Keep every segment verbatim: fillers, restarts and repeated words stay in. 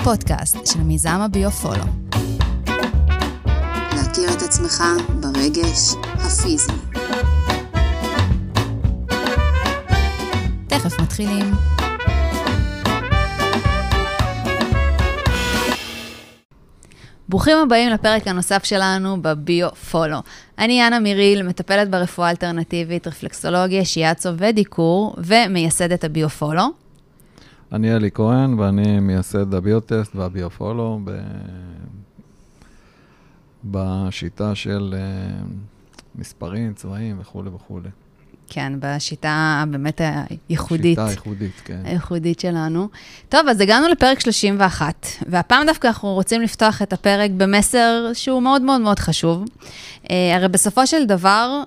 הפודקאסט של מיזם הביופולו. להכיר את עצמך ברגש הפיזי. תכף מתחילים. ברוכים הבאים לפרק הנוסף שלנו בביופולו. אני יאנה מיריל, מטפלת ברפואה אלטרנטיבית, רפלקסולוגיה, שיאצו ודיקור, ומייסדת הביופולו. אניאל כהן, ואני מייסד הביוטסט והביופולו ב... בשיטה של מספרים, צבעים וכו' וכו'. כן, בשיטה באמת הייחודית. שיטה הייחודית, כן. הייחודית שלנו. טוב, אז הגענו לפרק שלושים ואחת, והפעם דווקא אנחנו רוצים לפתוח את הפרק במסר שהוא מאוד מאוד מאוד חשוב. הרי בסופו של דבר,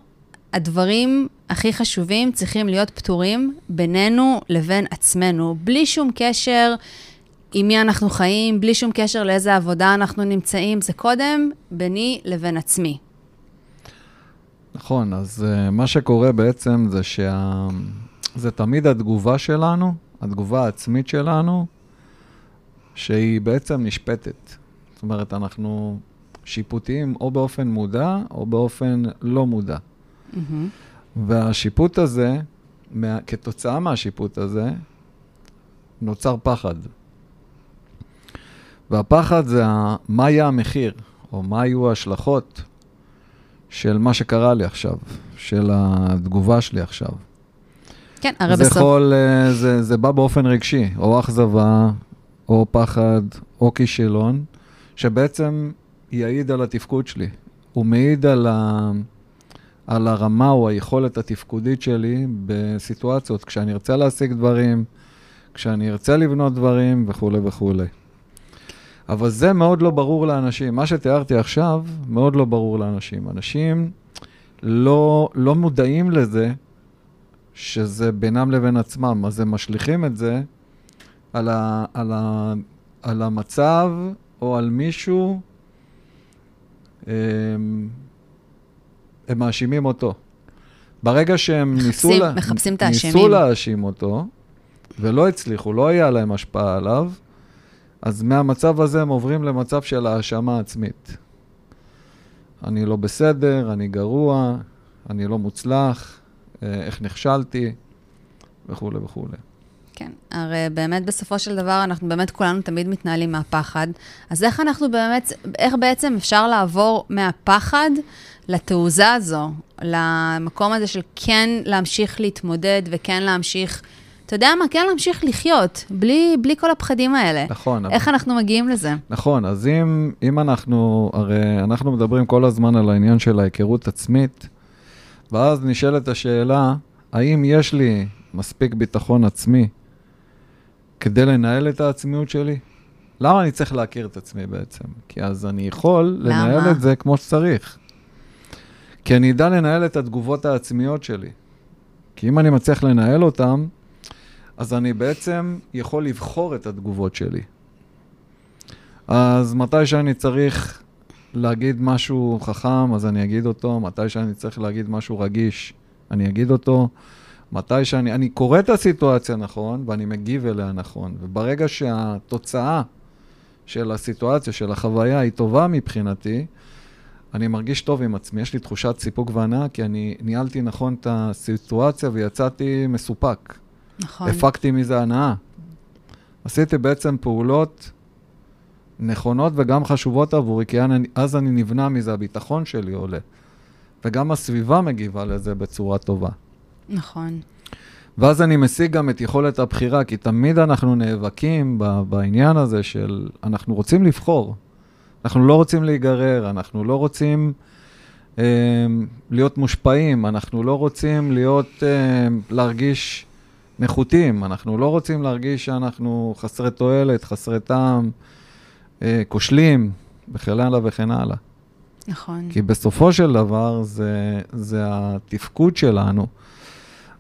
הדברים הכי חשובים צריכים להיות פתורים בינינו לבין עצמנו, בלי שום קשר עם מי אנחנו חיים, בלי שום קשר לאיזה עבודה אנחנו נמצאים, זה קודם ביני לבין עצמי. נכון, אז uh, מה שקורה בעצם זה שה... זה תמיד התגובה שלנו, התגובה העצמית שלנו, שהיא בעצם נשפטת. זאת אומרת, אנחנו שיפוטיים או באופן מודע או באופן לא מודע. Mm-hmm. והשיפוט הזה, מה... כתוצאה מהשיפוט הזה, נוצר פחד. והפחד זה ה... מה יהיה המחיר, או מה יהיו ההשלכות, של מה שקרה לי עכשיו, של התגובה שלי עכשיו. כן, הרי בסוף. כל, זה, זה בא באופן רגשי, או אכזבה, או פחד, או כישלון, שבעצם יעיד על התפקוד שלי. הוא מעיד על, ה, על הרמה או היכולת התפקודית שלי בסיטואציות, כשאני ארצה להשיג דברים, כשאני ארצה לבנות דברים וכו' וכו'. אבל זה מאוד לא ברור לאנשים. מה שתיארתי עכשיו, מאוד לא ברור לאנשים. אנשים לא, לא מודעים לזה שזה בינם לבין עצמם, אז הם משליכים את זה על, ה, על, ה, על המצב או על מישהו, הם, הם מאשימים אותו. ברגע שהם מחפשים, ניסו, מחפשים לה, ניסו להאשים אותו ולא הצליחו, לא היה להם השפעה עליו, אז מהמצב הזה הם עוברים למצב של האשמה עצמית. אני לא בסדר, אני גרוע, אני לא מוצלח, איך נכשלתי, וכו' וכו'. כן, הרי באמת בסופו של דבר, אנחנו באמת כולנו תמיד מתנהלים מהפחד, אז איך אנחנו באמת, איך בעצם אפשר לעבור מהפחד לתעוזה הזו, למקום הזה של כן להמשיך להתמודד וכן להמשיך להתמודד, אתה יודע מה? כן להמשיך לחיות, בלי, בלי כל הפחדים האלה. נכון. איך אבל... אנחנו מגיעים לזה? נכון, אז אם, אם אנחנו, הרי אנחנו מדברים כל הזמן על העניין של ההיכרות עצמית, ואז נשאלת השאלה, האם יש לי מספיק ביטחון עצמי כדי לנהל את העצמיות שלי? למה אני צריך להכיר את עצמי בעצם? כי אז אני יכול למה? לנהל את זה כמו שצריך. כי אני יודע לנהל את התגובות העצמיות שלי. כי אם אני מצליח לנהל אותם, אז אני בעצם יכול לבחור את התגובות שלי. אז מתי שאני צריך להגיד משהו חכם, אז אני אגיד אותו. מתי שאני צריך להגיד משהו רגיש, אני אגיד אותו. מתי שאני... אני קורא את הסיטואציה נכון, ואני מגיב אליה נכון. וברגע שהתוצאה של הסיטואציה, של החוויה, היא טובה מבחינתי, אני מרגיש טוב עם עצמי. יש לי תחושת סיפוק וענה, כי אני ניהלתי נכון את הסיטואציה ויצאתי מסופק. נכון. הפקתי מזה הנאה. עשיתי בעצם פעולות נכונות וגם חשובות עבורי, כי אני, אז אני נבנה מזה, הביטחון שלי עולה. וגם הסביבה מגיבה לזה בצורה טובה. נכון. ואז אני משיג גם את יכולת הבחירה, כי תמיד אנחנו נאבקים ב, בעניין הזה של אנחנו רוצים לבחור. אנחנו לא רוצים להיגרר, אנחנו לא רוצים... אה, להיות מושפעים, אנחנו לא רוצים להיות, אה, להרגיש... נחותים, אנחנו לא רוצים להרגיש שאנחנו חסרי תועלת, חסרי טעם, אה, כושלים, וכן הלאה וכן הלאה. נכון. כי בסופו של דבר זה, זה התפקוד שלנו,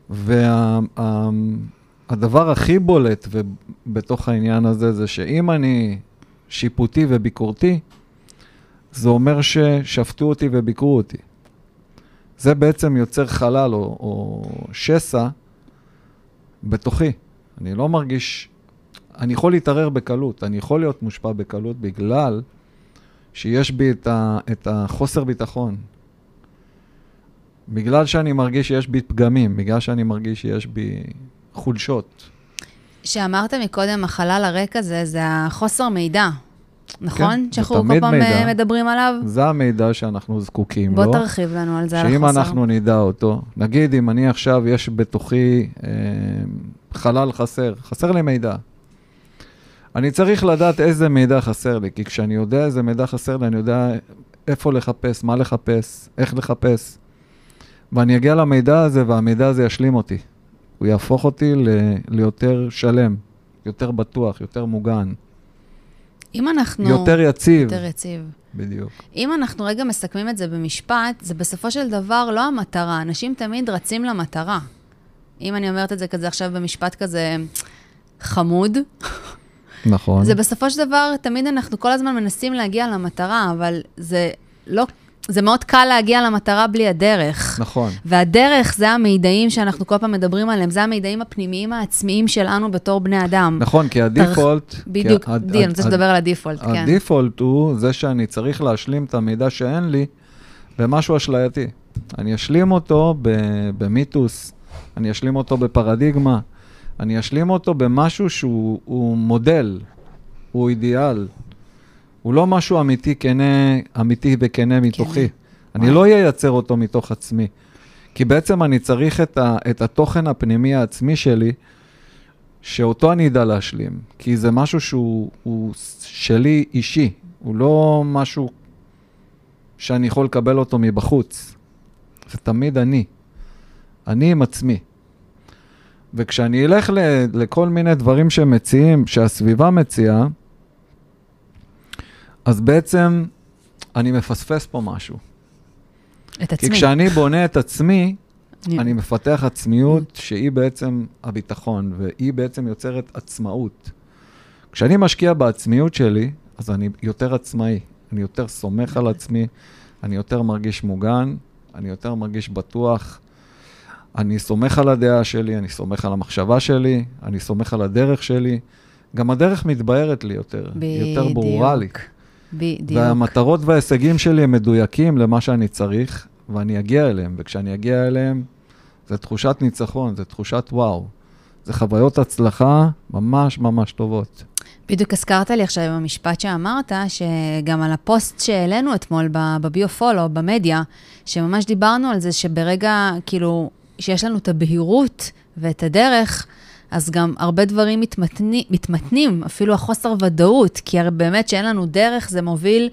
והדבר וה, הכי בולט בתוך העניין הזה, זה שאם אני שיפוטי וביקורתי, זה אומר ששפטו אותי וביקרו אותי. זה בעצם יוצר חלל או, או שסע, בתוכי. אני לא מרגיש, אני יכול להתערר בקלות, אני יכול להיות מושפע בקלות, בגלל שיש בי את, ה, את החוסר ביטחון. בגלל שאני מרגיש שיש בי פגמים, בגלל שאני מרגיש שיש בי חולשות. שאמרת מקודם, החלל הרקע הזה, זה החוסר מידע. נכון? שאנחנו כל פעם מדברים עליו? זה המידע שאנחנו זקוקים לו. בוא תרחיב לנו על זה, על החוסר. שאם אנחנו נדע אותו, נגיד אם אני עכשיו יש בתוכי אה, חלל חסר, חסר לי מידע. אני צריך לדעת איזה מידע חסר לי, כי כשאני יודע איזה מידע חסר לי, אני יודע איפה לחפש, מה לחפש, איך לחפש. ואני אגיע למידע הזה, והמידע הזה ישלים אותי. הוא יהפוך אותי ל- ליותר שלם, יותר בטוח, יותר מוגן. אם אנחנו... יותר יציב. יותר יציב. בדיוק. אם אנחנו רגע מסכמים את זה במשפט, זה בסופו של דבר לא המטרה. אנשים תמיד רצים למטרה. אם אני אומרת את זה כזה עכשיו במשפט כזה חמוד. נכון. זה בסופו של דבר, תמיד אנחנו כל הזמן מנסים להגיע למטרה, אבל זה לא... זה מאוד קל להגיע למטרה בלי הדרך. נכון. והדרך זה המידעים שאנחנו כל פעם מדברים עליהם, זה המידעים הפנימיים העצמיים שלנו בתור בני אדם. נכון, כי הדיפולט... בדיוק, אני רוצה לדבר על הדיפולט, כן. הדיפולט הוא זה שאני צריך להשלים את המידע שאין לי במשהו אשלייתי. אני אשלים אותו במיתוס, אני אשלים אותו בפרדיגמה, אני אשלים אותו במשהו שהוא מודל, הוא אידיאל. הוא לא משהו אמיתי, כנה, אמיתי וכנה מתוכי. אני לא ייצר אותו מתוך עצמי. כי בעצם אני צריך את, ה, את התוכן הפנימי העצמי שלי, שאותו אני יודע להשלים. כי זה משהו שהוא הוא שלי אישי. הוא לא משהו שאני יכול לקבל אותו מבחוץ. זה תמיד אני. אני עם עצמי. וכשאני אלך ל, לכל מיני דברים שמציעים, שהסביבה מציעה, אז בעצם אני מפספס פה משהו. את עצמי. כי כשאני בונה את עצמי, אני מפתח עצמיות שהיא בעצם הביטחון, והיא בעצם יוצרת עצמאות. כשאני משקיע בעצמיות שלי, אז אני יותר עצמאי, אני יותר סומך על עצמי, אני יותר מרגיש מוגן, אני יותר מרגיש בטוח, אני סומך על הדעה שלי, אני סומך על המחשבה שלי, אני סומך על הדרך שלי. גם הדרך מתבהרת לי יותר, יותר ברורה לי. בדיוק. והמטרות וההישגים שלי הם מדויקים למה שאני צריך, ואני אגיע אליהם. וכשאני אגיע אליהם, זה תחושת ניצחון, זה תחושת וואו. זה חוויות הצלחה ממש ממש טובות. בדיוק הזכרת לי עכשיו במשפט שאמרת, שגם על הפוסט שהעלינו אתמול בביופולו, במדיה, שממש דיברנו על זה שברגע, כאילו, שיש לנו את הבהירות ואת הדרך, אז גם הרבה דברים מתמתנים, מתמתנים, אפילו החוסר ודאות, כי באמת שאין לנו דרך, זה מוביל,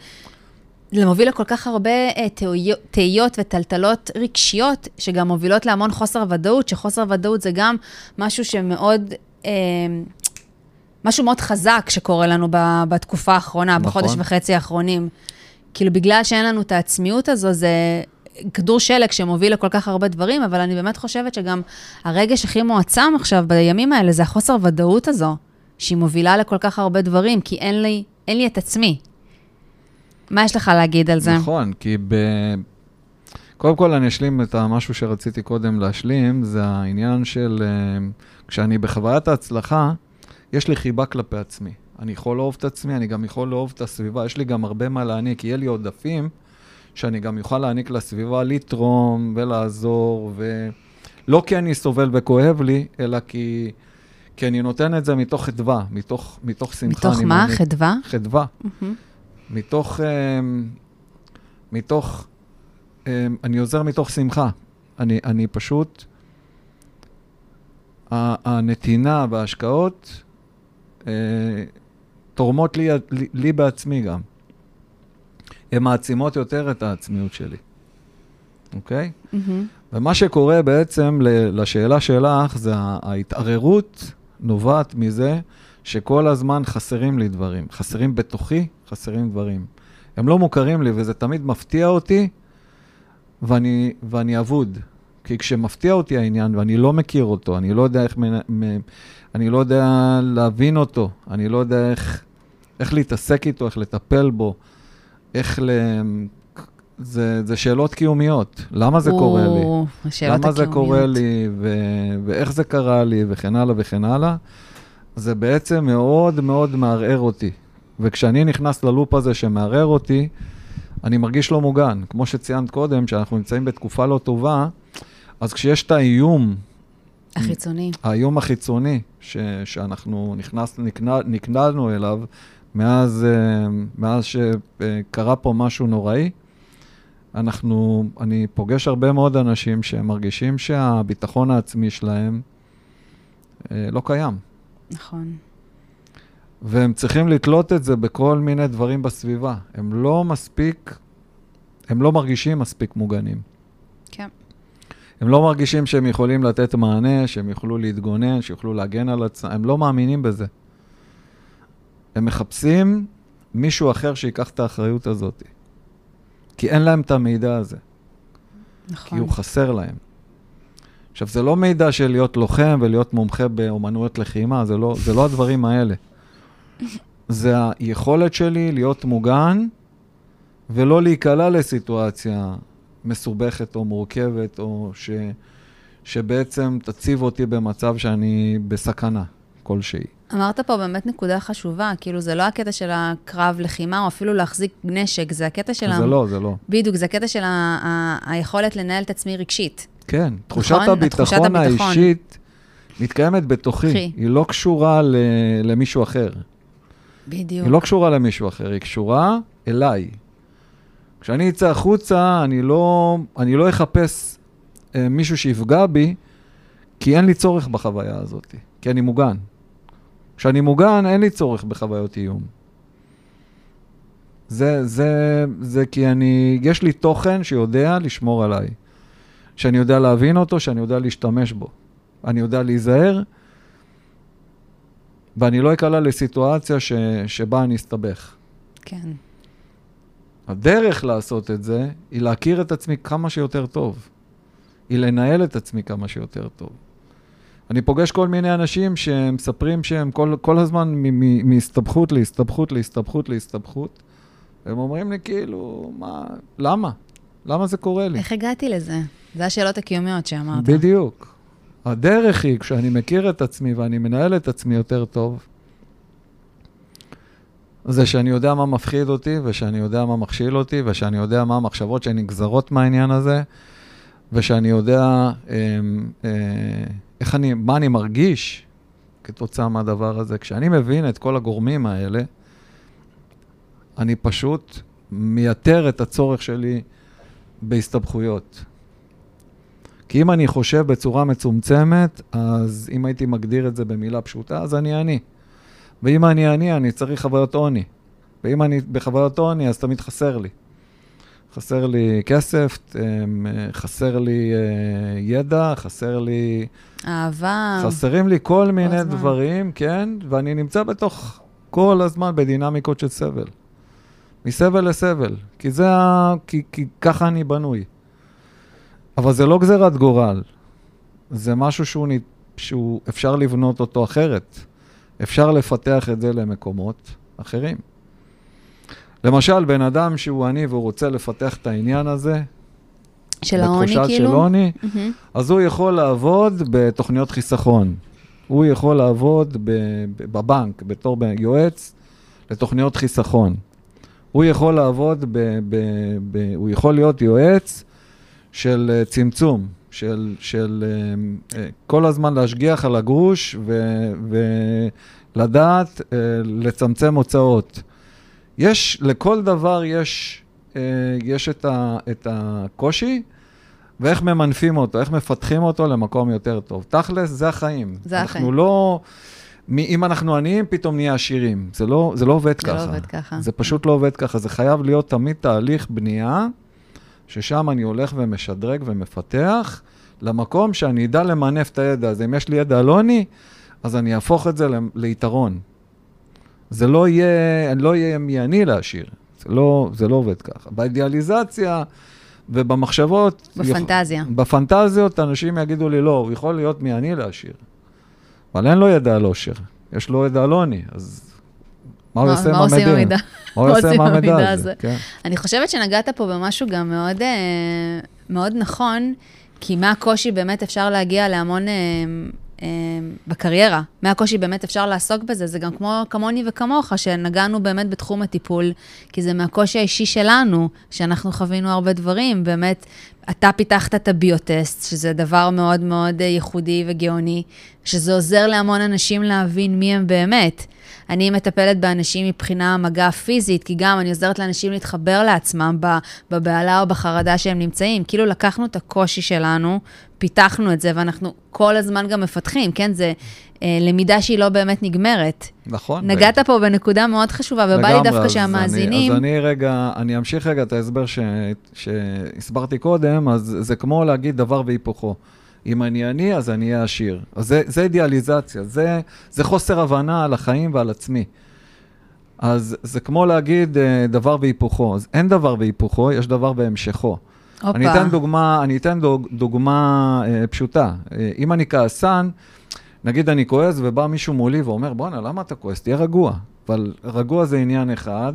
זה מוביל לכל כך הרבה תהיות וטלטלות רגשיות, שגם מובילות להמון חוסר ודאות, שחוסר ודאות זה גם משהו שמאוד, אה, משהו מאוד חזק שקורה לנו בתקופה האחרונה, נכון. בחודש וחצי האחרונים. כאילו בגלל שאין לנו את העצמיות הזו, זה... כדור שלג שמוביל לכל כך הרבה דברים, אבל אני באמת חושבת שגם הרגש הכי מועצם עכשיו בימים האלה, זה החוסר ודאות הזו, שהיא מובילה לכל כך הרבה דברים, כי אין לי, אין לי את עצמי. מה יש לך להגיד על זה? נכון, כי ב... קודם כל אני אשלים את המשהו שרציתי קודם להשלים, זה העניין של כשאני בחוויית ההצלחה, יש לי חיבה כלפי עצמי. אני יכול לאהוב את עצמי, אני גם יכול לאהוב את הסביבה, יש לי גם הרבה מה להעניק, יהיה לי עודפים, שאני גם יוכל להעניק לסביבה, לתרום ולעזור, ולא כי אני סובל וכואב לי, אלא כי, כי אני נותן את זה מתוך חדווה, מתוך, מתוך שמחה. מתוך מה? אני... חדווה? חדווה. Mm-hmm. מתוך, מתוך, אני עוזר מתוך שמחה. אני, אני פשוט, הנתינה וההשקעות תורמות לי, לי, לי בעצמי גם. הן מעצימות יותר את העצמיות שלי. אוקיי? Okay? Mm-hmm. ומה שקורה בעצם לשאלה שלך, זה ההתעררות נובעת מזה שכל הזמן חסרים לי דברים. חסרים בתוכי, חסרים דברים. הם לא מוכרים לי, וזה תמיד מפתיע אותי, ואני, ואני עבוד. כי כשמפתיע אותי העניין, ואני לא מכיר אותו, אני לא יודע איך... אני לא יודע להבין אותו, אני לא יודע איך, איך להתעסק איתו, איך לטפל בו, איך ל... זה, זה שאלות קיומיות. למה זה או, קורה לי? למה הקיומיות. זה קורה לי, ו... ואיך זה קרה לי, וכן הלאה וכן הלאה. זה בעצם מאוד מאוד מערער אותי. וכשאני נכנס ללופ הזה שמערער אותי, אני מרגיש לא מוגן. כמו שציינת קודם, שאנחנו נמצאים בתקופה לא טובה, אז כשיש את האיום... החיצוני. האיום החיצוני, ש- שאנחנו נכנס, נקנע, נקנענו אליו, מאז, מאז שקרה פה משהו נוראי, אנחנו, אני פוגש הרבה מאוד אנשים שמרגישים שהביטחון העצמי שלהם לא קיים. נכון. והם צריכים לתלות את זה בכל מיני דברים בסביבה. הם לא מספיק, הם לא מרגישים מספיק מוגנים. כן. הם לא מרגישים שהם יכולים לתת מענה, שהם יוכלו להתגונן, שיוכלו להגן על עצמם. הם לא מאמינים בזה. הם מחפשים מישהו אחר שיקח את האחריות הזאת. כי אין להם את המידע הזה. נכון. כי הוא חסר להם. עכשיו, זה לא מידע של להיות לוחם ולהיות מומחה באומנויות לחימה, זה לא, זה לא הדברים האלה. זה היכולת שלי להיות מוגן, ולא להיקלה לסיטואציה מסובכת או מורכבת, או ש, שבעצם תציב אותי במצב שאני בסכנה כלשהי. אמרת פה באמת נקודה חשובה, כאילו זה לא הקטע של הקרב לחימה, או אפילו להחזיק נשק, זה הקטע של... זה לא, זה לא. בדיוק, זה הקטע של היכולת לנהל את עצמי רגשית. כן, תחושת הביטחון האישית מתקיימת בתוכי. היא לא קשורה למישהו אחר. בדיוק. היא לא קשורה למישהו אחר, היא קשורה אליי. כשאני יצא החוצה, אני לא, אני לא אחפש מישהו שיפגע בי, כי אין לי צורך בחוויה הזאת, כי אני מוגן. כשאני מוגן, אין לי צורך בחוויות איום. זה, זה, זה כי אני, יש לי תוכן שיודע לשמור עליי. שאני יודע להבין אותו, שאני יודע להשתמש בו. אני יודע להיזהר, ואני לא אקלה לסיטואציה ש, שבה אני אסתבך. כן. הדרך לעשות את זה, היא להכיר את עצמי כמה שיותר טוב. היא לנהל את עצמי כמה שיותר טוב. אני פוגש כל מיני אנשים שמספרים שהם כל, כל הזמן מהסתבכות להסתבכות להסתבכות להסתבכות. והם אומרים לי כאילו, מה, למה? למה זה קורה לי? איך הגעתי לזה? זה השאלות הקיומיות שאמרת. בדיוק. הדרך היא, כשאני מכיר את עצמי ואני מנהל את עצמי יותר טוב, זה שאני יודע מה מפחיד אותי, ושאני יודע מה מכשיל אותי, ושאני יודע מה המחשבות שנגזרות מהעניין הזה, ושאני יודע איך אני, מה אני מרגיש כתוצאה מהדבר הזה. כשאני מבין את כל הגורמים האלה, אני פשוט מייתר את הצורך שלי בהסתבכויות. כי אם אני חושב בצורה מצומצמת, אז אם הייתי מגדיר את זה במילה פשוטה, אז אני אני. ואם אני אני, אני צריך חוויות עוני. ואם אני בחוויות עוני, אז תמיד חסר לי. חסר לי כסף, חסר לי ידע, חסר לי... אהבה. חסרים לי כל מיני הזמן. דברים, כן? ואני נמצא בתוך כל הזמן בדינמיקות של סבל. מסבל לסבל. כי זה ה... כי, כי ככה אני בנוי. אבל זה לא גזרת גורל. זה משהו שהוא, שהוא אפשר לבנות אותו אחרת. אפשר לפתח את זה למקומות אחרים. למשל, בן אדם שהוא עני והוא רוצה לפתח את העניין הזה, של העוני כאילו? בתחושת של עוני, mm-hmm. אז הוא יכול לעבוד בתוכניות חיסכון. הוא יכול לעבוד בבנק, בתור יועץ, לתוכניות חיסכון. הוא יכול לעבוד, ב- ב- ב- הוא יכול להיות יועץ של צמצום, של, של כל הזמן להשגיח על הגרוש ולדעת לצמצם הוצאות. יש, לכל דבר יש, יש את ה, את הקושי, ואיך ממנפים אותו, איך מפתחים אותו למקום יותר טוב. תכלס, זה החיים. זה אנחנו החיים. לא, אם אנחנו עניים, פתאום נהיה עשירים. זה לא, זה לא עובד ככה. זה לא עובד ככה. זה פשוט לא עובד ככה. זה חייב להיות תמיד תהליך בנייה, ששם אני הולך ומשדרג ומפתח, למקום שאני אדע למנף את הידע הזה. אם יש לי ידע לא אני, אז אני אהפוך את זה ליתרון. זה לא יהיה, אני לא יהיה מייני להשאיר. זה לא, זה לא עובד ככה. באידיאליזציה ובמחשבות... בפנטזיה. יכול, בפנטזיות אנשים יגידו לי, לא, הוא יכול להיות מייני להשאיר. אבל אין לו ידע על עושר. יש לו ידע לא אני, אז... מה הוא עושה עם המידע? מה הוא עושה עם המידע הזה? אני חושבת שנגעת פה במשהו גם מאוד נכון, כי מהקושי באמת אפשר להגיע להמון בקריירה. מהקושי באמת אפשר לעסוק בזה, זה גם כמו, כמוני וכמוך, שנגענו באמת בתחום הטיפול, כי זה מהקושי האישי שלנו, שאנחנו חווינו הרבה דברים, באמת, אתה פיתחת את הביוטסט, שזה דבר מאוד מאוד ייחודי וגאוני, שזה עוזר להמון אנשים להבין מי הם באמת. אני מטפלת באנשים מבחינה מגע פיזית, כי גם אני עוזרת לאנשים להתחבר לעצמם בבעלה או בחרדה שהם נמצאים. כאילו לקחנו את הקושי שלנו, פיתחנו את זה, ואנחנו כל הזמן גם מפתחים, כן? זה אה, למידה שהיא לא באמת נגמרת. נכון. נגעת ו... פה בנקודה מאוד חשובה, ובא לי דווקא שהמאזינים... אז אני רגע, אני אמשיך רגע את ההסבר ש... שהסברתי קודם, אז זה כמו להגיד דבר והיפוכו. אם אני עני, אז אני אהיה עשיר. אז זה, זה אידיאליזציה, זה, זה חוסר הבנה על החיים ועל עצמי. אז זה כמו להגיד דבר והיפוכו. אז אין דבר והיפוכו, יש דבר בהמשכו. אופה. אני אתן דוגמה, אני אתן דוג, דוגמה אה, פשוטה. אה, אם אני כעסן, נגיד אני כועס ובא מישהו מולי ואומר, בואנה, למה אתה כועס? תהיה רגוע. אבל רגוע זה עניין אחד,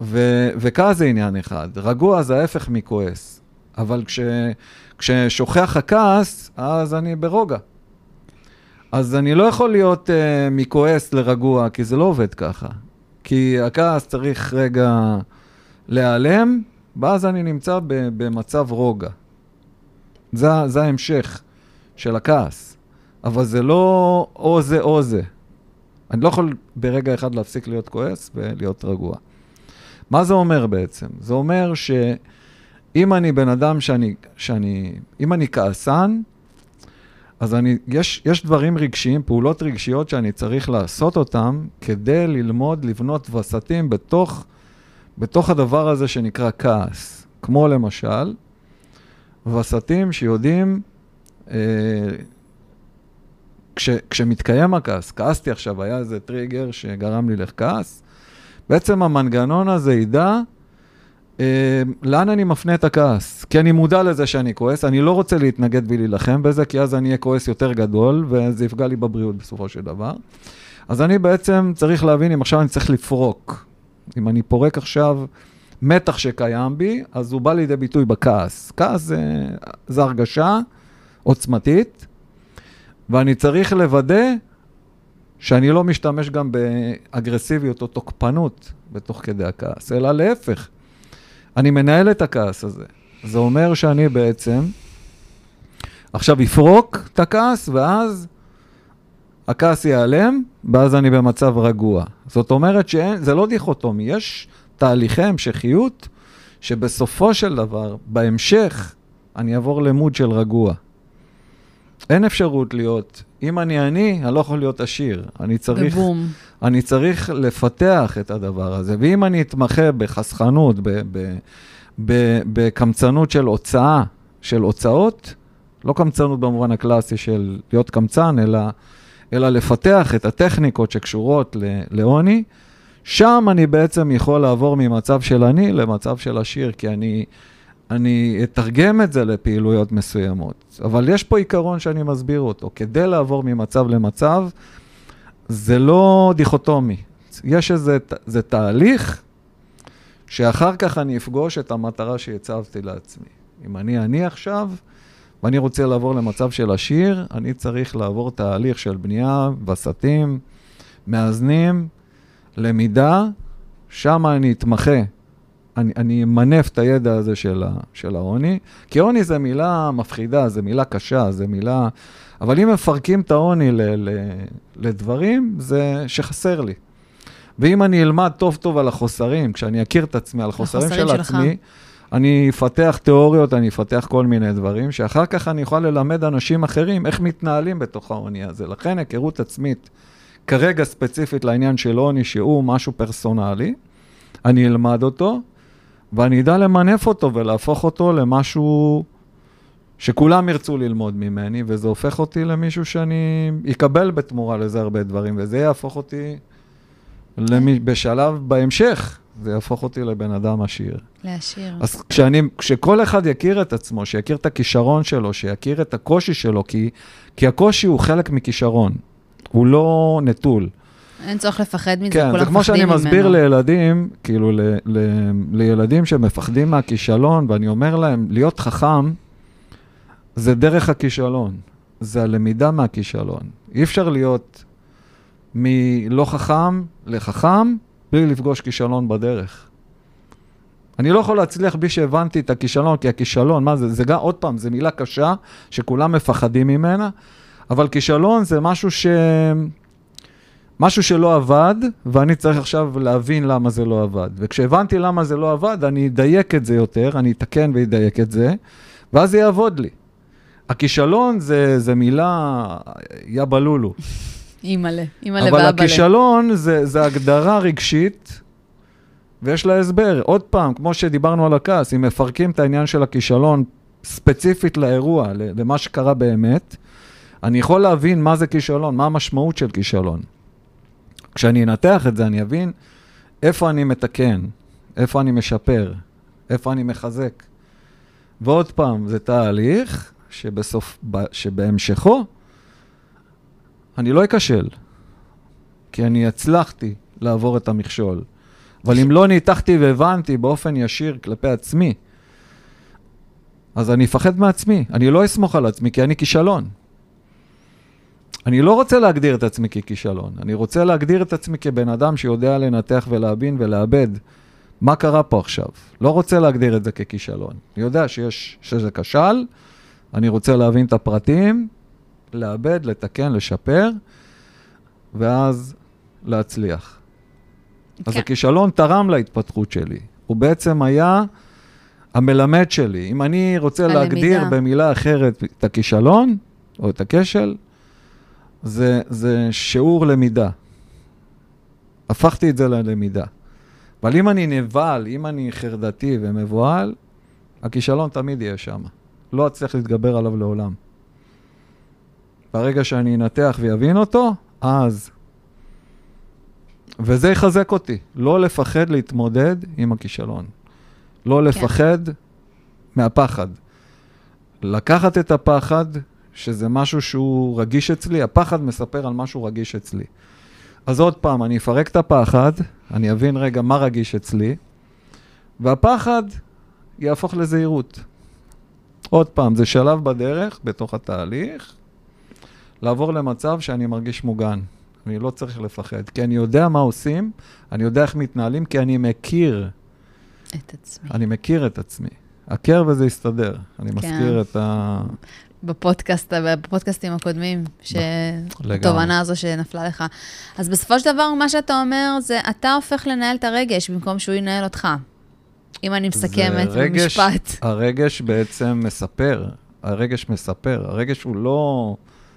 ו, וכעס זה עניין אחד. רגוע זה ההפך מכועס. אבל כש... כששוכח הכעס, אז אני ברוגע. אז אני לא יכול להיות uh, מכועס לרגוע, כי זה לא עובד ככה. כי הכעס צריך רגע להיעלם, ואז אני נמצא ב- במצב רוגע. זה, זה ההמשך של הכעס. אבל זה לא או זה או זה. אני לא יכול ברגע אחד להפסיק להיות כועס ולהיות רגוע. מה זה אומר בעצם? זה אומר ש... אם אני בן אדם שאני, שאני, אם אני כעסן, אז אני, יש, יש דברים רגשיים, פעולות רגשיות שאני צריך לעשות אותם, כדי ללמוד, לבנות וסתים בתוך, בתוך הדבר הזה שנקרא כעס. כמו למשל, וסתים שיודעים, אה, כש, כשמתקיים הכעס, כעסתי עכשיו, היה איזה טריגר שגרם לי לכעס, בעצם המנגנון הזה ידע, לאן אני מפנה את הכעס? כי אני מודע לזה שאני כועס, אני לא רוצה להתנגד ולהילחם בזה, כי אז אני אהיה כועס יותר גדול, וזה יפגע לי בבריאות בסופו של דבר. אז אני בעצם צריך להבין אם עכשיו אני צריך לפרוק. אם אני פורק עכשיו מתח שקיים בי, אז הוא בא לידי ביטוי בכעס. כעס זה, זה הרגשה עוצמתית, ואני צריך לוודא שאני לא משתמש גם באגרסיביות או תוקפנות בתוך כדי הכעס, אלא להפך. אני מנהל את הכעס הזה. זה אומר שאני בעצם עכשיו יפרוק את הכעס, ואז הכעס ייעלם, ואז אני במצב רגוע. זאת אומרת שזה לא דיכוטומי, יש תהליכי המשכיות, שבסופו של דבר, בהמשך, אני אעבור למוד של רגוע. אין אפשרות להיות, אם אני אני, אני לא יכול להיות עשיר. אני צריך, אני צריך לפתח את הדבר הזה. ואם אני אתמחה בחסכנות, בקמצנות של הוצאה, של הוצאות, לא קמצנות במובן הקלאסי של להיות קמצן, אלא, אלא לפתח את הטכניקות שקשורות לעוני, שם אני בעצם יכול לעבור ממצב של אני למצב של עשיר, כי אני... אני אתרגם את זה לפעילויות מסוימות, אבל יש פה עיקרון שאני מסביר אותו, כדי לעבור ממצב למצב, זה לא דיכוטומי, יש איזה, זה תהליך, שאחר כך אני אפגוש את המטרה שהצבתי לעצמי. אם אני אני עכשיו, ואני רוצה לעבור למצב של עשיר, אני צריך לעבור תהליך של בנייה, וסתים, מאזנים, למידה, שם אני אתמחה. אני, אני מנף את הידע הזה של, של העוני, כי עוני זה מילה מפחידה, זה מילה קשה, זה מילה... אבל אם מפרקים את העוני ל, ל, לדברים, זה שחסר לי. ואם אני אלמד טוב טוב על החוסרים, כשאני אכיר את עצמי, על חוסרים של שלך. עצמי, אני אפתח תיאוריות, אני אפתח כל מיני דברים, שאחר כך אני יכול ללמד אנשים אחרים איך מתנהלים בתוך העוני הזה. לכן הכירות עצמית, כרגע ספציפית לעניין של עוני, שהוא משהו פרסונלי, אני אלמד אותו, ואני אדע למנף אותו ולהפוך אותו למשהו שכולם ירצו ללמוד ממני, וזה הופך אותי למישהו שאני אקבל בתמורה לזה הרבה דברים, וזה יהפוך אותי למי... בשלב בהמשך, זה יהפוך אותי לבן אדם עשיר. לעשיר. אז כשאני, כשכל אחד יכיר את עצמו, שיכיר את הכישרון שלו, שיכיר את הקושי שלו, כי, כי הקושי הוא חלק מכישרון, הוא לא נטול. אין צורך לפחד מזה, כולם מפחדים ממנו. כן, זה כמו שאני מסביר לילדים, כאילו ל, ל, לילדים שמפחדים מהכישלון, ואני אומר להם, להיות חכם, זה דרך הכישלון. זה הלמידה מהכישלון. אי אפשר להיות מלא חכם לחכם, בלי לפגוש כישלון בדרך. אני לא יכול להצליח בי שהבנתי את הכישלון, כי הכישלון, מה זה? זה גם, עוד פעם, זה מילה קשה, שכולם מפחדים ממנה, אבל כישלון זה משהו ש... משהו שלא עבד, ואני צריך עכשיו להבין למה זה לא עבד. וכשהבנתי למה זה לא עבד, אני אדייק את זה יותר, אני אתקן ואדייק את זה, ואז זה יעבוד לי. הכישלון זה, זה מילה יבלולו. אימאלה, אימאלה ואבאלה. אבל הכישלון זה, זה הגדרה רגשית, ויש לה הסבר. עוד פעם, כמו שדיברנו על הכעס, אם מפרקים את העניין של הכישלון ספציפית לאירוע, למה שקרה באמת, אני יכול להבין מה זה כישלון, מה המשמעות של כישלון. כשאני אנתח את זה, אני אבין איפה אני מתקן, איפה אני משפר, איפה אני מחזק. ועוד פעם, זה תהליך שבסוף, שבהמשכו, אני לא אקשל, כי אני הצלחתי לעבור את המכשול. אבל אם לא ניתחתי והבנתי באופן ישיר כלפי עצמי, אז אני אפחד מעצמי. אני לא אסמוך על עצמי, כי אני כישלון. אני לא רוצה להגדיר את עצמי ככישלון. אני רוצה להגדיר את עצמי כבן אדם שיודע לנתח ולהבין ולאבד מה קרה פה עכשיו. לא רוצה להגדיר את זה ככישלון. אני יודע שיש, שזה כשל, אני רוצה להבין את הפרטים, לאבד, לתקן, לשפר, ואז להצליח. אז הכישלון תרם להתפתחות שלי. הוא בעצם היה המלמד שלי. אם אני רוצה להגדיר במילה אחרת את הכישלון, או את הכשל, זה, זה שיעור למידה. הפכתי את זה ללמידה. אבל אם אני נבל, אם אני חרדתי ומבועל, הכישלון תמיד יהיה שם. לא אצליח להתגבר עליו לעולם. ברגע שאני אנתח ויבין אותו, אז... וזה יחזק אותי. לא לפחד להתמודד עם הכישלון. לא לפחד מהפחד. לקחת את הפחד, שזה משהו שהוא רגיש אצלי, הפחד מספר על משהו רגיש אצלי. אז עוד פעם, אני אפרק את הפחד, אני אבין רגע מה רגיש אצלי, והפחד יהפוך לזהירות. עוד פעם, זה שלב בדרך, בתוך התהליך, לעבור למצב שאני מרגיש מוגן. אני לא צריך לפחד, כי אני יודע מה עושים, אני יודע איך מתנהלים, כי אני מכיר את עצמי. אני מכיר את עצמי. הכר וזה יסתדר. אני מזכיר את ה... בפודקאסט, בפודקאסטים הקודמים, שהתובנה הזו שנפלה לך. אז בסופו של דבר, מה שאתה אומר, זה אתה הופך לנהל את הרגש, במקום שהוא ינהל אותך. אם אני מסכמת במשפט. הרגש בעצם מספר. הרגש מספר. הרגש הוא לא,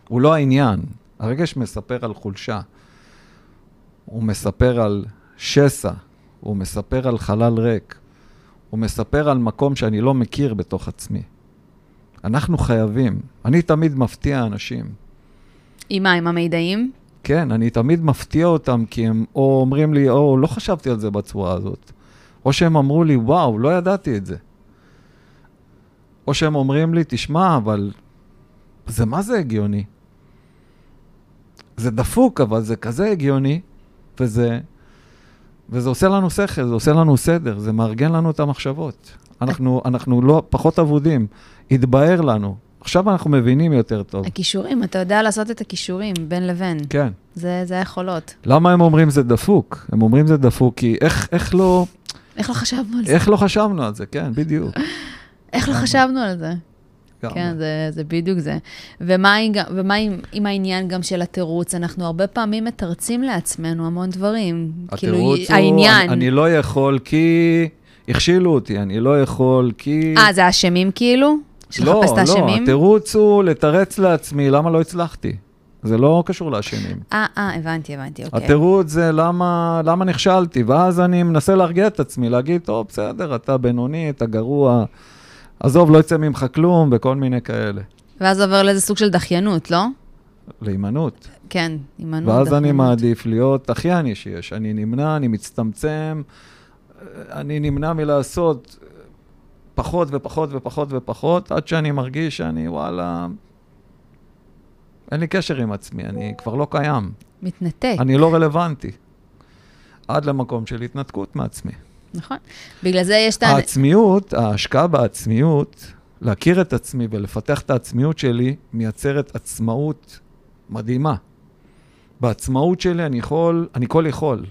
הוא לא העניין. הרגש מספר על חולשה. הוא מספר על שסע. הוא מספר על חלל ריק. הוא מספר על מקום שאני לא מכיר בתוך עצמי. אנחנו חייבים. אני תמיד מפתיע אנשים. עם מה? עם המידעים? כן, אני תמיד מפתיע אותם, כי הם או אומרים לי, או לא חשבתי על זה בצורה הזאת. או שהם אמרו לי, וואו, לא ידעתי את זה. או שהם אומרים לי, תשמע, אבל זה מה זה הגיוני? זה דפוק, אבל זה כזה הגיוני, וזה, וזה עושה לנו שכל, זה עושה לנו סדר, זה מארגן לנו את המחשבות. אנחנו, אנחנו לא, פחות עבודים, התבהר לנו. עכשיו אנחנו מבינים יותר טוב. הכישורים, אתה יודע לעשות את הכישורים, בין לבין. כן. זה, זה היכולות. למה הם אומרים זה דפוק? הם אומרים זה דפוק, כי איך, איך לא... איך לא חשבנו על זה? איך לא חשבנו על זה, כן, בדיוק. איך לא חשבנו על זה? כן, זה, זה בדיוק זה. ומה, ומה עם, עם העניין גם של התירוץ? אנחנו הרבה פעמים מתרצים לעצמנו המון דברים. התירוץ כאילו, הוא, העניין... אני, אני לא יכול כי... הכשילו אותי, אני לא יכול כי... אה, זה האשמים כאילו? לא, לא, התירוץ הוא לתרץ לעצמי, למה לא הצלחתי? זה לא קשור לאשמים. אה, אה, הבנתי, הבנתי, אוקיי. התירוץ זה למה, למה נכשלתי, ואז אני מנסה להרגיע את עצמי, להגיד, טוב, בסדר, אתה בינוני, אתה גרוע... עזוב, לא יצא ממך כלום, וכל מיני כאלה. ואז עובר לאיזה סוג של דחיינות, לא? להימנות. כן, הימנות. ואז דחיינות. אני מעדיף להיות דחייני שיש. אני נמנע, אני מצטמצם, אני נמנע מלעשות פחות ופחות ופחות ופחות, עד שאני מרגיש שאני, וואלה, אין לי קשר עם עצמי, אני כבר לא קיים. מתנתק. אני לא רלוונטי. עד למקום של התנתקות מעצמי. נכון. בגלל זה יש... העצמיות, ההשקעה בעצמיות, להכיר את עצמי ולפתח את העצמיות שלי, מייצרת עצמאות מדהימה. בעצמאות שלי אני יכול, אני כל יכול.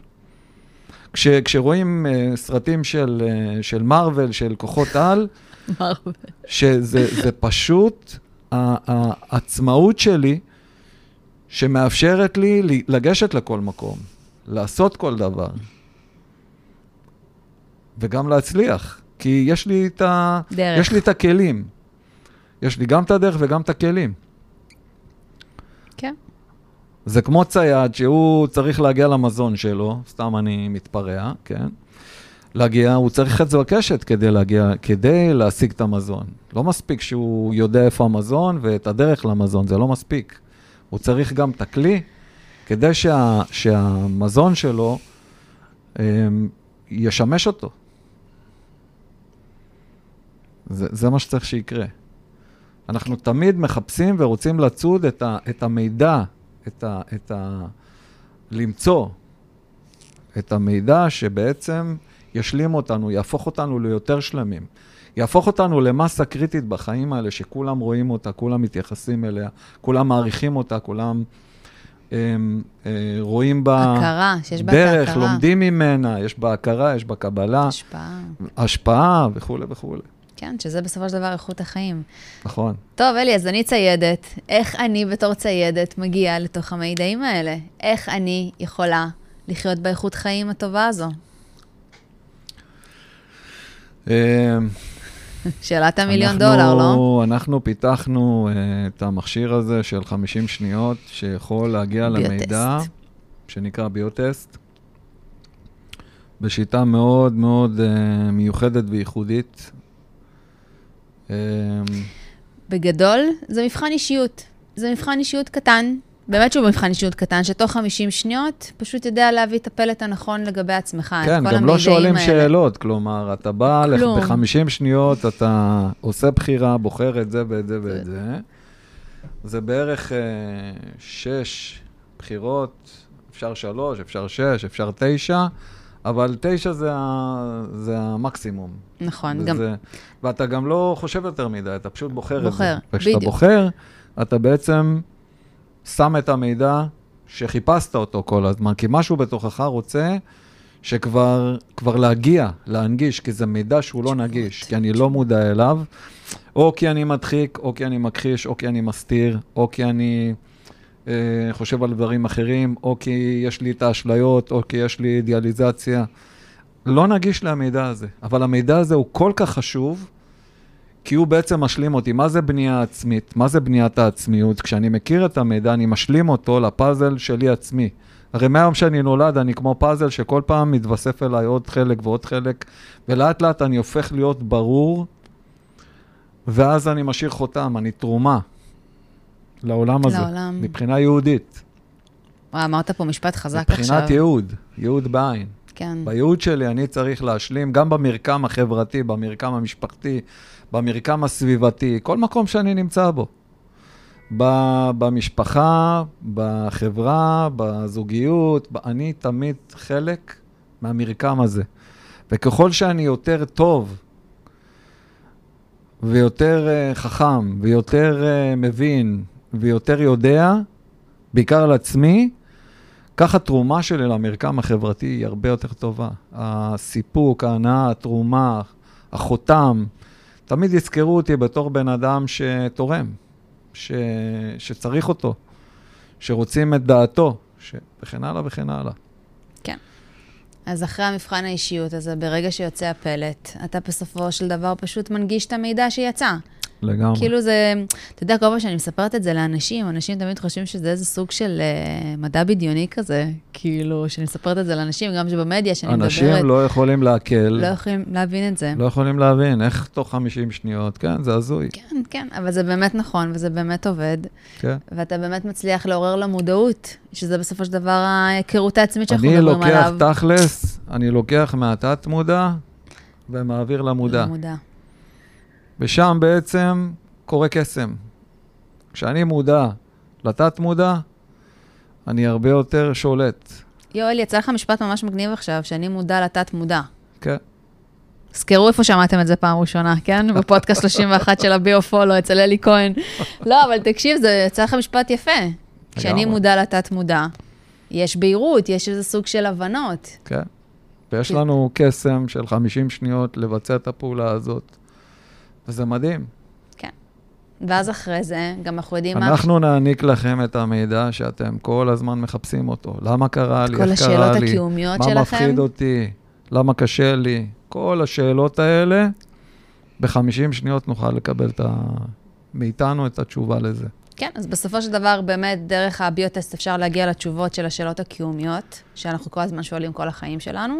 כש, כשרואים uh, סרטים של, uh, של מרוול, של כוחות על, שזה זה פשוט העצמאות שלי, שמאפשרת לי לגשת לכל מקום, לעשות כל דבר, וגם להצליח, כי יש לי את ה... דרך. יש לי את הכלים. יש לי גם את הדרך וגם את הכלים. כן. זה כמו צייד שהוא צריך להגיע למזון שלו, סתם אני מתפרע, כן? להגיע, הוא צריך את זו הקשת כדי להגיע, כדי להשיג את המזון. לא מספיק שהוא יודע איפה המזון ואת הדרך למזון, זה לא מספיק. הוא צריך גם את הכלי, כדי שה, שהמזון שלו הם, ישמש אותו. זה, זה מה שצריך שיקרה. אנחנו תמיד מחפשים ורוצים לצוד את, ה, את המידע, את ה, את ה, למצוא את המידע שבעצם ישלים אותנו, יהפוך אותנו ליותר שלמים. יהפוך אותנו למסה קריטית בחיים האלה, שכולם רואים אותה, כולם מתייחסים אליה, כולם מעריכים אותה, כולם הם, רואים בה הכרה, שיש בה דרך, הכרה. לומדים ממנה, יש בה הכרה, יש בה קבלה, השפעה, השפעה וכו' וכו'. כן, שזה בסופו של דבר איכות החיים. נכון. טוב, אלי, אז אני ציידת. איך אני בתור ציידת מגיעה לתוך המידעים האלה? איך אני יכולה לחיות באיכות חיים הטובה הזו? שאלת המיליון דולר, לא? אנחנו פיתחנו את המכשיר הזה של חמישים שניות, שיכול להגיע למידע, שנקרא ביוטסט, בשיטה מאוד מאוד מיוחדת וייחודית. בגדול, זה מבחן אישיות. זה מבחן אישיות קטן. באמת שהוא מבחן אישיות קטן, שתוך חמישים שניות פשוט יודע להביא את הפלט הנכון לגבי עצמך. כן, גם לא שואלים האלה. שאלות, כלומר, אתה בא לך ב-חמישים שניות, אתה עושה בחירה, בוחר את זה ואת זה ואת זה. זה בערך אה, שש בחירות, אפשר שלוש, אפשר שש, אפשר תשע, אבל תשע זה, ה, זה המקסימום. נכון. וזה, גם... ואתה גם לא חושב יותר מדי, אתה פשוט בוחר, בוחר את זה. בוחר, בדיוק. וכשאתה בוחר, אתה בעצם... שם את המידע שחיפשת אותו כל הזמן, כי משהו בתוכך רוצה שכבר כבר להגיע, להנגיש, כי זה מידע שהוא לא נגיש, כי אני לא מודע אליו, או כי אני מדחיק, או כי אני מכחיש, או כי אני מסתיר, או כי אני אה, חושב על דברים אחרים, או כי יש לי את האשליות, או כי יש לי אידיאליזציה. לא נגיש למידע הזה, אבל המידע הזה הוא כל כך חשוב, כי הוא בעצם משלים אותי. מה זה בנייה עצמית? מה זה בניית העצמיות? כשאני מכיר את המידע, אני משלים אותו לפאזל שלי עצמי. הרי מהיום שאני נולד, אני כמו פאזל שכל פעם מתווסף אליי עוד חלק ועוד חלק, ולאט לאט אני הופך להיות ברור, ואז אני משאיר חותם, אני תרומה לעולם הזה, לעולם. מבחינה יהודית. וואו, אמרת פה משפט חזק מבחינת עכשיו. מבחינת יהוד, יהוד בעין. כן. ביהוד שלי אני צריך להשלים, גם במרקם החברתי, במרקם המשפחתי, במרקם הסביבתי, כל מקום שאני נמצא בו. במשפחה, בחברה, בזוגיות, אני תמיד חלק מהמרקם הזה. וככל שאני יותר טוב, ויותר חכם, ויותר מבין, ויותר יודע, בעיקר על עצמי, ככה התרומה שלי למרקם החברתי היא הרבה יותר טובה. הסיפוק, ההנאה, התרומה, החותם, תמיד יזכרו אותי בתור בן אדם שתורם, ש... שצריך אותו, שרוצים את דעתו, ש... וכן הלאה וכן הלאה. כן. אז אחרי המבחן האישיות הזה, ברגע שיוצא הפלט, אתה בסופו של דבר פשוט מנגיש את המידע שיצא. לגמרי. כאילו זה, אתה יודע, כל פעם שאני מספרת את זה לאנשים, אנשים תמיד חושבים שזה איזה סוג של uh, מדע בדיוני כזה, כאילו, שאני מספרת את זה לאנשים, גם שבמדיה שאני מדברת... אנשים לא יכולים להקל. לא יכולים להבין את זה. לא יכולים להבין, איך תוך חמישים שניות, כן, זה הזוי. כן, כן, אבל זה באמת נכון, וזה באמת עובד. כן. ואתה באמת מצליח לעורר למודעות, שזה בסופו של דבר ההיכרות העצמית שאנחנו מדברים עליו. אני לוקח תכלס, אני לוקח מהתת מודע, ומעביר למודע. למודע. ושם בעצם קורה קסם. כשאני מודע לתת מודע, אני הרבה יותר שולט. יואל, יצא לך משפט ממש מגניב עכשיו, שאני מודע לתת מודע. כן. זכרו איפה שמעתם את זה פעם ראשונה, כן? בפודקאסט שלושים ואחת של הביופולו, אצל אלי כהן. לא, אבל תקשיב, זה צריך משפט יפה. כשאני מודע לתת מודע, יש בהירות, יש איזה סוג של הבנות. כן. ויש לנו קסם של חמישים שניות לבצע את הפעולה הזאת. וזה מדהים. כן. ואז אחרי זה, גם אנחנו יודעים מה... אנחנו נעניק לכם את המידע שאתם כל הזמן מחפשים אותו. למה קרה לי? כל השאלות הקיומיות שלכם? מה מפחיד אותי? למה קשה לי? כל השאלות האלה, ב-חמישים שניות נוכל לקבל את ה... מאיתנו את התשובה לזה. כן, אז בסופו של דבר, באמת, דרך הביוטסט אפשר להגיע לתשובות של השאלות הקיומיות, שאנחנו כל הזמן שואלים כל החיים שלנו,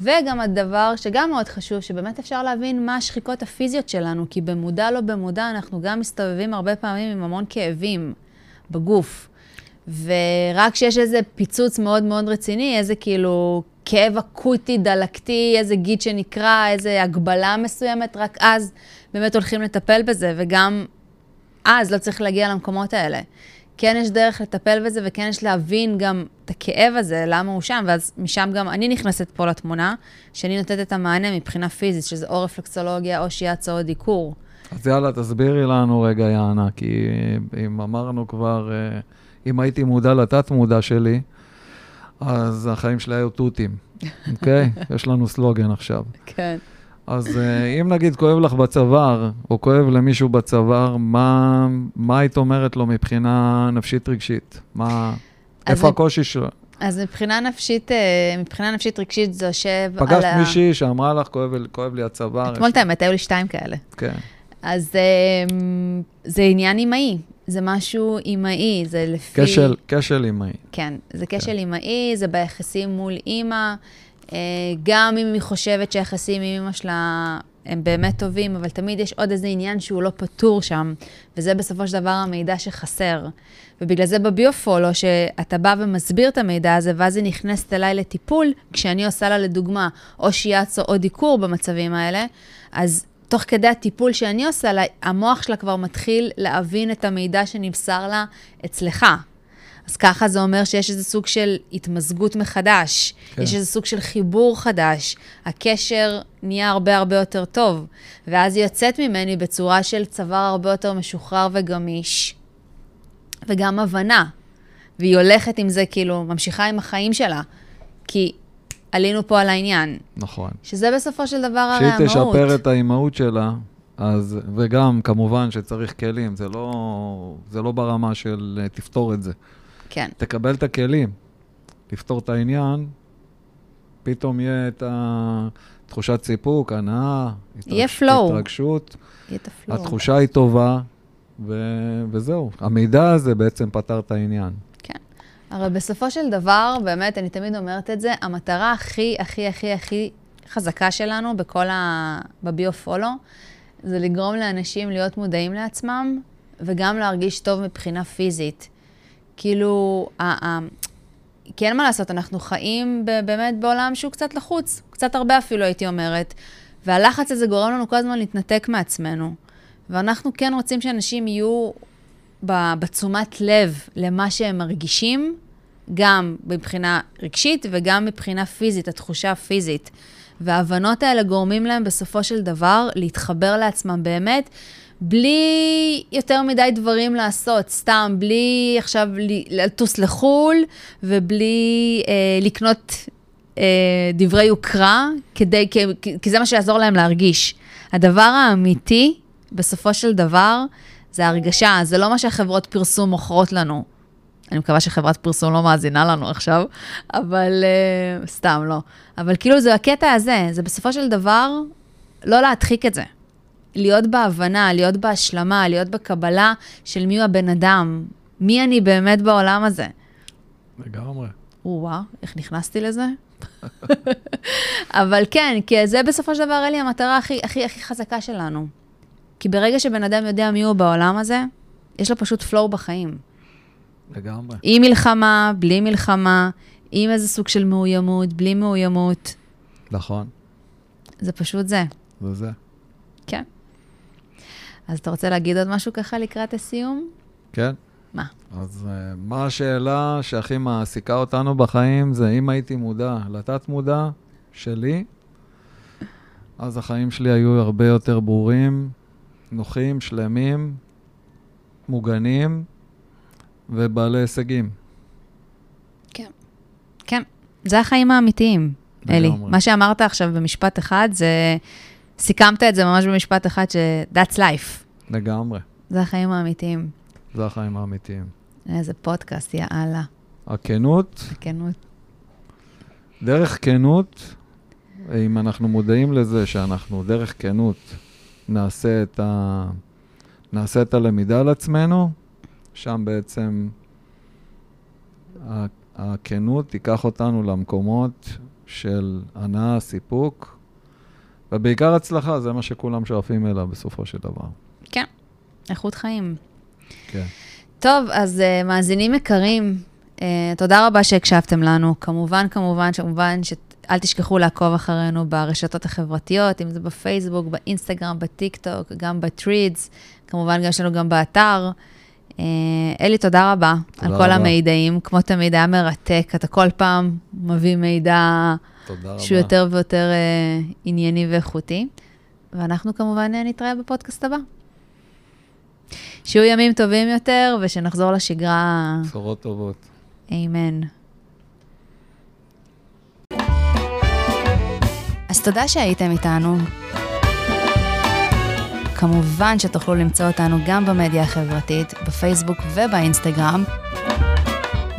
וגם הדבר שגם מאוד חשוב, שבאמת אפשר להבין מה השחיקות הפיזיות שלנו, כי במודע לא במודע, אנחנו גם מסתובבים הרבה פעמים עם המון כאבים בגוף, ורק כשיש איזה פיצוץ מאוד מאוד רציני, איזה כאילו... כאב אקוטי, דלקתי, איזה גיד שנקרא, איזה הגבלה מסוימת, רק אז באמת הולכים לטפל בזה, וגם אז לא צריך להגיע למקומות האלה. כן יש דרך לטפל בזה, וכן יש להבין גם את הכאב הזה, למה הוא שם, ואז משם גם אני נכנסת פה לתמונה, שאני נותנת את המענה מבחינה פיזית, שזה או רפלקסולוגיה, או שיהיה הצעות דיקור. אז יאללה, תסבירי לנו רגע, יענה, כי אם אמרנו כבר, אם הייתי מודע לתת מודע שלי, אז החיים שלה היו טוטים, אוקיי? יש לנו סלוגן עכשיו. כן. אז אם נגיד כואב לך בצוואר, או כואב למישהו בצוואר, מה היית אומרת לו מבחינה נפשית רגשית? איפה הקושי שלו? אז מבחינה נפשית, מבחינה נפשית רגשית זו שב... פגשת מישהי שאמרה לך, כואב לי הצוואר. אתמול את האמת, היו לי שתיים כאלה. כן. אז זה עניין אימהי. זה משהו אימאי, זה לפי... קשל, קשל אימאי. כן, זה קשל כן. אימאי, זה ביחסים מול אימא, גם אם היא חושבת שהיחסים עם אימא שלה הם באמת טובים, אבל תמיד יש עוד איזה עניין שהוא לא פתור שם, וזה בסופו של דבר המידע שחסר. ובגלל זה בביופולו, שאתה בא ומסביר את המידע הזה, ואז היא נכנסת אליי לטיפול, כשאני עושה לה לדוגמה, או שיאצו או דיקור במצבים האלה, אז... תוך כדי הטיפול שאני עושה, המוח שלה כבר מתחיל להבין את המידע שנמסר לה אצלך. אז ככה זה אומר שיש איזה סוג של התמזגות מחדש, כן. יש איזה סוג של חיבור חדש, הקשר נהיה הרבה הרבה יותר טוב, ואז היא יוצאת ממני בצורה של צוואר הרבה יותר משוחרר וגמיש, וגם הבנה, והיא הולכת עם זה כאילו, ממשיכה עם החיים שלה, כי... עלינו פה על העניין. נכון. שזה בסופו של דבר הרי המהות. שהיא תשפר את האימהות שלה, אז, וגם כמובן שצריך כלים, זה לא, זה לא ברמה של תפתור את זה. כן. תקבל את הכלים, תפתור את העניין, פתאום יהיה את התחושת סיפוק, הנאה, התרגשות. יהיה flow. התחושה היא טובה, ו- וזהו. המידע הזה בעצם פתר את העניין. הרי בסופו של דבר, באמת, אני תמיד אומרת את זה, המטרה הכי, הכי, הכי, הכי חזקה שלנו בכל ה... בביופולו, זה לגרום לאנשים להיות מודעים לעצמם, וגם להרגיש טוב מבחינה פיזית. כאילו, ה- ה- כי אין מה לעשות, אנחנו חיים באמת בעולם שהוא קצת לחוץ, קצת הרבה אפילו הייתי אומרת, והלחץ הזה גורם לנו כל הזמן להתנתק מעצמנו. ואנחנו כן רוצים שאנשים יהיו... בתשומת לב למה שהם מרגישים, גם מבחינה רגשית וגם מבחינה פיזית, התחושה הפיזית. וההבנות האלה גורמים להם בסופו של דבר להתחבר לעצמם באמת, בלי יותר מדי דברים לעשות, סתם, בלי עכשיו לטוס לחול, ובלי אה, לקנות אה, דברי יוקרה, כדי, כי, כי זה מה שיעזור להם להרגיש. הדבר האמיתי, בסופו של דבר, זה הרגשה, זה לא מה שהחברות פרסום מוכרות לנו. אני מקווה שחברת פרסום לא מאזינה לנו עכשיו, אבל uh, סתם לא. אבל כאילו זה הקטע הזה, זה בסופו של דבר לא להדחיק את זה. להיות בהבנה, להיות בהשלמה, להיות בקבלה של מי הוא הבן אדם, מי אני באמת בעולם הזה. לגמרי. וואו, איך נכנסתי לזה? אבל כן, כי זה בסופו של דבר אלי המטרה הכי, הכי, הכי חזקה שלנו. כי ברגע שבן אדם יודע מי הוא בעולם הזה, יש לו פשוט פלואו בחיים. לגמרי. עם מלחמה, בלי מלחמה, עם איזה סוג של מאוימות, בלי מאוימות. נכון. זה פשוט זה. זה זה. כן. אז אתה רוצה להגיד עוד משהו ככה לקראת הסיום? כן. מה? אז מה השאלה שהכי מעסיקה אותנו בחיים, זה אם הייתי מודע לתת מודע שלי, אז החיים שלי היו הרבה יותר ברורים, נוחים, שלמים, מוגנים ובעלי הישגים. כן. כן, זה החיים האמיתיים, אלי. מה שאמרת עכשיו במשפט אחד, זה... סיכמת את זה ממש במשפט אחד ש... That's life. לגמרי. זה החיים האמיתיים. זה החיים האמיתיים. איזה פודקאסט, יאללה. הכנות. הכנות. דרך כנות, אם אנחנו מודעים לזה שאנחנו דרך כנות נעשה את, ה... נעשה את הלמידה על עצמנו, שם בעצם הכנות תיקח אותנו למקומות של הנאה, סיפוק, ובעיקר הצלחה, זה מה שכולם שואפים אליו בסופו של דבר. כן, איכות חיים. כן. טוב, אז uh, מאזינים יקרים, uh, תודה רבה שהקשבתם לנו. כמובן, כמובן, כמובן, שאל תשכחו לעקוב אחרינו ברשתות החברתיות, אם זה בפייסבוק, באינסטגרם, בטיקטוק, גם בטרידס, כמובן גם שלנו גם באתר. Uh, אלי, תודה רבה תודה על כל רבה. המידעים. כמו תמיד, היה מרתק, אתה כל פעם מביא מידע... שהוא יותר ויותר uh, ענייני ואיכותי. ואנחנו כמובן נתראה בפודקאסט הבא. שיהיו ימים טובים יותר, ושנחזור לשגרה. בשורות טובות. אמן. אז תודה שהייתם איתנו. כמובן שתוכלו למצוא אותנו גם במדיה החברתית, בפייסבוק ובאינסטגרם,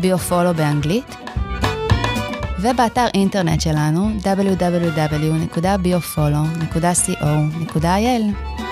ביופולו באנגלית, ובאתר אינטרנט שלנו דאבליו דאבליו דאבליו נקודה ביופולו נקודה סי או נקודה איי אל.